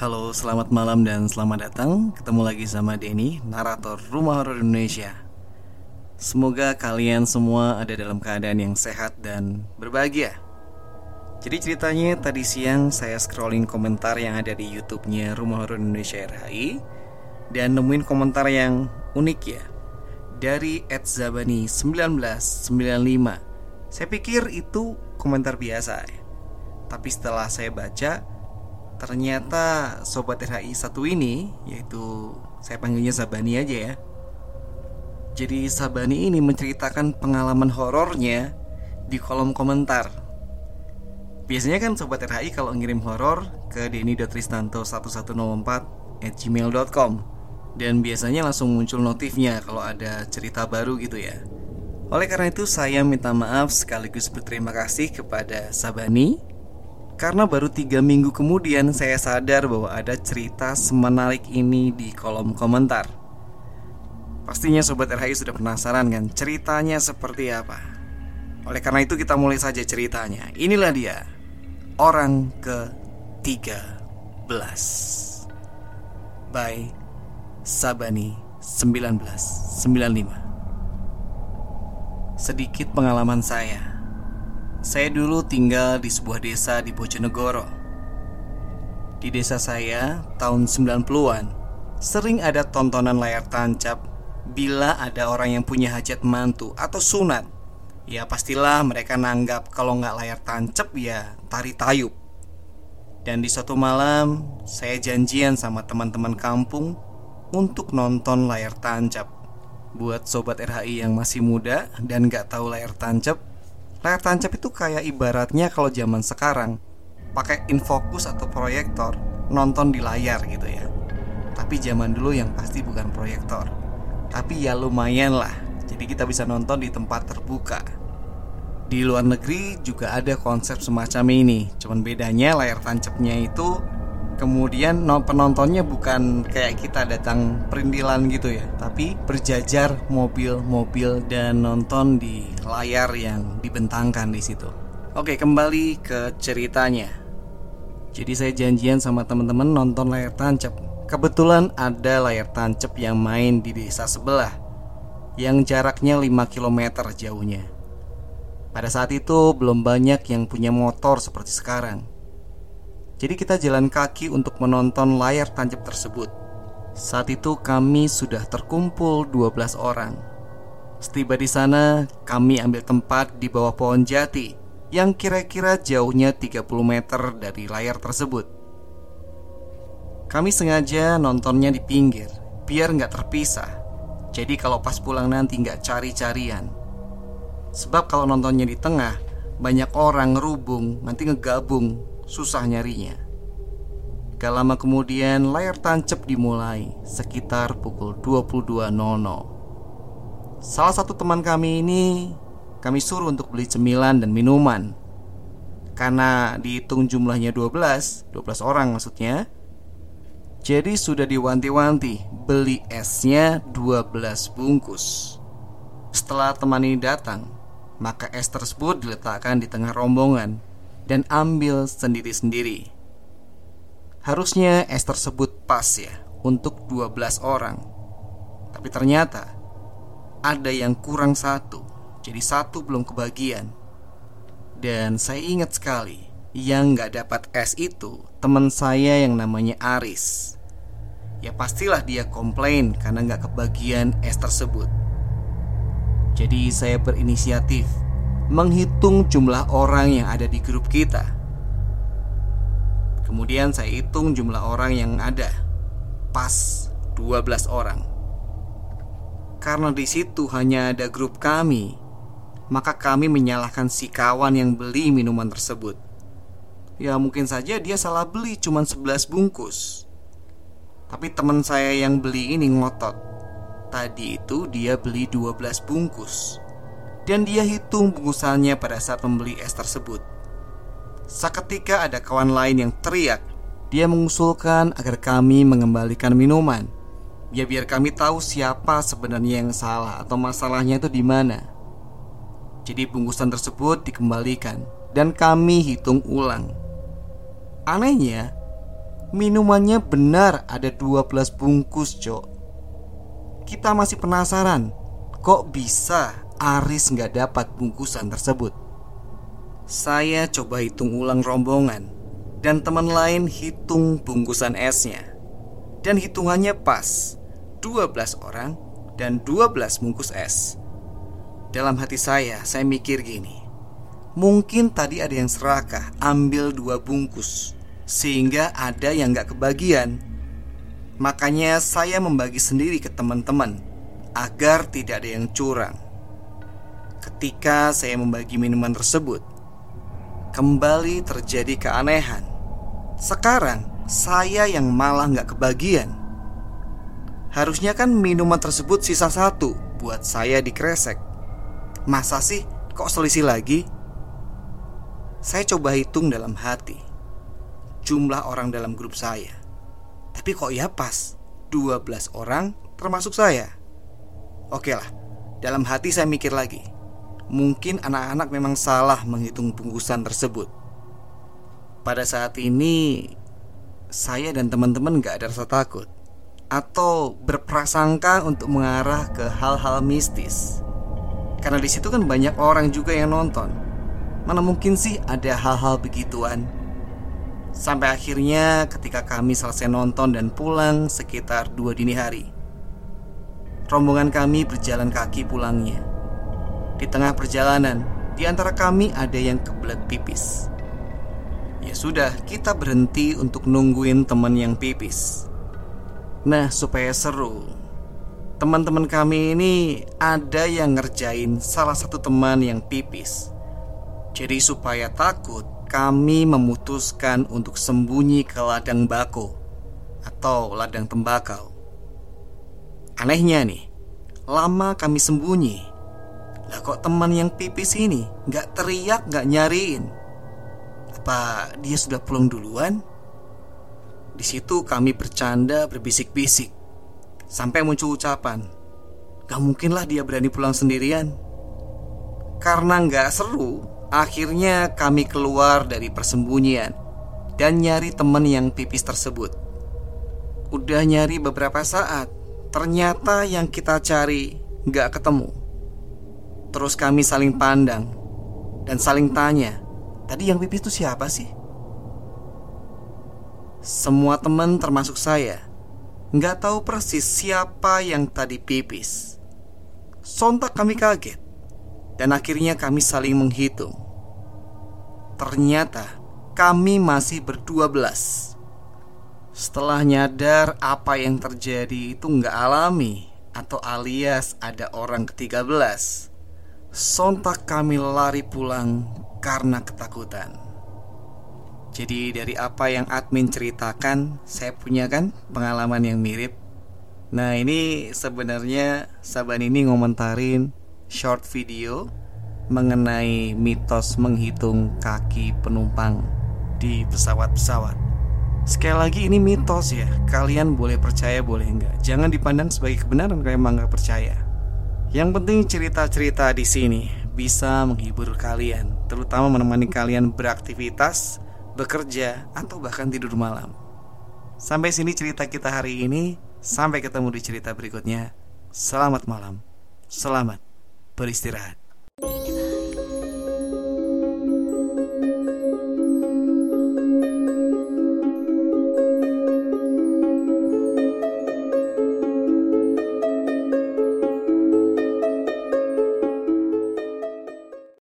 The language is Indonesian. Halo, selamat malam dan selamat datang. Ketemu lagi sama Denny, narator Rumah Horor Indonesia. Semoga kalian semua ada dalam keadaan yang sehat dan berbahagia. Jadi ceritanya tadi siang saya scrolling komentar yang ada di YouTube-nya Rumah Horor Indonesia RHI dan nemuin komentar yang unik ya, dari @Zabani1995. Saya pikir itu komentar biasa ya. Tapi setelah saya baca, ternyata Sobat RHI satu ini, yaitu saya panggilnya Zabani aja ya. Jadi Zabani ini menceritakan pengalaman horornya di kolom komentar. Biasanya kan Sobat RHI kalau ngirim horor ke denny.tristanto1104@gmail.com, dan biasanya langsung muncul notifnya kalau ada cerita baru gitu ya. Oleh karena itu saya minta maaf sekaligus berterima kasih kepada Zabani, karena baru 3 minggu kemudian saya sadar bahwa ada cerita semenarik ini di kolom komentar. Pastinya Sobat RHI sudah penasaran kan ceritanya seperti apa. Oleh karena itu kita mulai saja ceritanya. Inilah dia, orang ke-13 by Zabani1995. Sedikit pengalaman saya. Saya dulu tinggal di sebuah desa di Bojonegoro. Di desa saya, tahun 90-an, sering ada tontonan layar tancap bila ada orang yang punya hajat mantu atau sunat. Ya pastilah mereka nanggap kalau nggak layar tancap ya tari tayub. Dan di suatu malam, saya janjian sama teman-teman kampung untuk nonton layar tancap. Buat Sobat RHI yang masih muda dan nggak tahu layar tancap, layar tancap itu kayak ibaratnya kalau zaman sekarang pakai infokus atau proyektor nonton di layar gitu ya. Tapi zaman dulu yang pasti bukan proyektor, tapi ya lumayan lah, jadi kita bisa nonton di tempat terbuka. Di luar negeri juga ada konsep semacam ini, cuman bedanya layar tancapnya itu kemudian penontonnya bukan kayak kita datang perintilan gitu ya, tapi berjajar mobil-mobil dan nonton di layar yang dibentangkan di situ. Oke, kembali ke ceritanya. Jadi saya janjian sama teman-teman nonton layar tancap. Kebetulan ada layar tancap yang main di desa sebelah, yang jaraknya 5 km jauhnya. Pada saat itu belum banyak yang punya motor seperti sekarang. Jadi kita jalan kaki untuk menonton layar tancap tersebut. Saat itu kami sudah terkumpul 12 orang. Setiba di sana, kami ambil tempat di bawah pohon jati yang kira-kira jauhnya 30 meter dari layar tersebut. Kami sengaja nontonnya di pinggir, biar nggak terpisah. Jadi kalau pas pulang nanti nggak cari-carian. Sebab kalau nontonnya di tengah, banyak orang ngerubung, nanti ngegabung, susah nyarinya. Gak lama kemudian layar tancap dimulai sekitar pukul 22.00. Salah satu teman kami ini kami suruh untuk beli cemilan dan minuman. Karena dihitung jumlahnya 12 orang maksudnya, jadi sudah diwanti-wanti beli esnya 12 bungkus. Setelah teman ini datang, maka es tersebut diletakkan di tengah rombongan dan ambil sendiri-sendiri. Harusnya es tersebut pas ya untuk 12 orang. Tapi ternyata ada yang kurang satu, jadi satu belum kebagian. Dan saya ingat sekali, yang gak dapat es itu teman saya yang namanya Aris. Ya pastilah dia komplain karena gak kebagian es tersebut. Jadi saya berinisiatif menghitung jumlah orang yang ada di grup kita. Kemudian saya hitung jumlah orang yang ada. Pas 12 orang. Karena di situ hanya ada grup kami, maka kami menyalahkan si kawan yang beli minuman tersebut. Ya mungkin saja dia salah beli cuma 11 bungkus. Tapi teman saya yang beli ini ngotot. Tadi itu dia beli 12 bungkus. Dan dia hitung bungkusannya pada saat membeli es tersebut. Seketika ada kawan lain yang teriak. Dia mengusulkan agar kami mengembalikan minuman. Ya biar kami tahu siapa sebenarnya yang salah atau masalahnya itu di mana. Jadi bungkusan tersebut dikembalikan dan kami hitung ulang. Anehnya, Minumannya benar ada 12 bungkus, Cok. Kita masih penasaran, kok bisa Aris nggak dapat bungkusan tersebut. Saya coba hitung ulang rombongan dan teman lain hitung bungkusan esnya, dan hitungannya pas, 12 orang dan 12 bungkus es. Dalam hati saya mikir gini, mungkin tadi ada yang serakah ambil 2 bungkus, sehingga ada yang gak kebagian. Makanya saya membagi sendiri ke teman-teman agar tidak ada yang curang. Ketika saya membagi minuman tersebut, kembali terjadi keanehan. Sekarang saya yang malah gak kebagian. Harusnya kan minuman tersebut sisa 1 buat saya dikresek. Masa sih kok selisih lagi? Saya coba hitung dalam hati jumlah orang dalam grup saya. Tapi kok ya pas, 12 orang termasuk saya. Oke lah, dalam hati saya mikir lagi, mungkin anak-anak memang salah menghitung bungkusan tersebut. Pada saat ini saya dan teman-teman gak ada rasa takut atau berprasangka untuk mengarah ke hal-hal mistis, karena di situ kan banyak orang juga yang nonton. Mana mungkin sih ada hal-hal begituan. Sampai akhirnya ketika kami selesai nonton dan pulang sekitar 2 dini hari, rombongan kami berjalan kaki pulangnya. Di tengah perjalanan, di antara kami ada yang kebelet pipis. Ya sudah, kita berhenti untuk nungguin teman yang pipis. Nah, supaya seru, teman-teman kami ini ada yang ngerjain salah satu teman yang pipis. Jadi supaya takut, kami memutuskan untuk sembunyi ke ladang bako atau ladang tembakau. Anehnya nih, lama kami sembunyi, lah kok teman yang pipis ini gak teriak, gak nyariin? Apa dia sudah pulang duluan? Di situ kami bercanda, berbisik-bisik, sampai muncul ucapan, gak mungkinlah dia berani pulang sendirian. Karena gak seru, akhirnya kami keluar dari persembunyian dan nyari teman yang pipis tersebut. Udah nyari beberapa saat, ternyata yang kita cari gak ketemu. Terus kami saling pandang dan saling tanya, tadi yang pipis itu siapa sih? Semua teman termasuk saya gak tahu persis siapa yang tadi pipis. Sontak kami kaget, dan akhirnya kami saling menghitung. Ternyata kami masih ber-12. Setelah nyadar apa yang terjadi itu nggak alami atau alias ada orang ke-13, sontak kami lari pulang karena ketakutan. Jadi dari apa yang admin ceritakan, saya punya kan pengalaman yang mirip. Nah ini sebenarnya Zabani ini ngomentarin short video mengenai mitos menghitung kaki penumpang di pesawat-pesawat. Sekali lagi ini mitos ya, kalian boleh percaya boleh enggak. Jangan dipandang sebagai kebenaran kalau emang enggak percaya. Yang penting cerita-cerita di sini bisa menghibur kalian, terutama menemani kalian beraktivitas, bekerja, atau bahkan tidur malam. Sampai sini cerita kita hari ini. Sampai ketemu di cerita berikutnya. Selamat malam. Selamat beristirahat.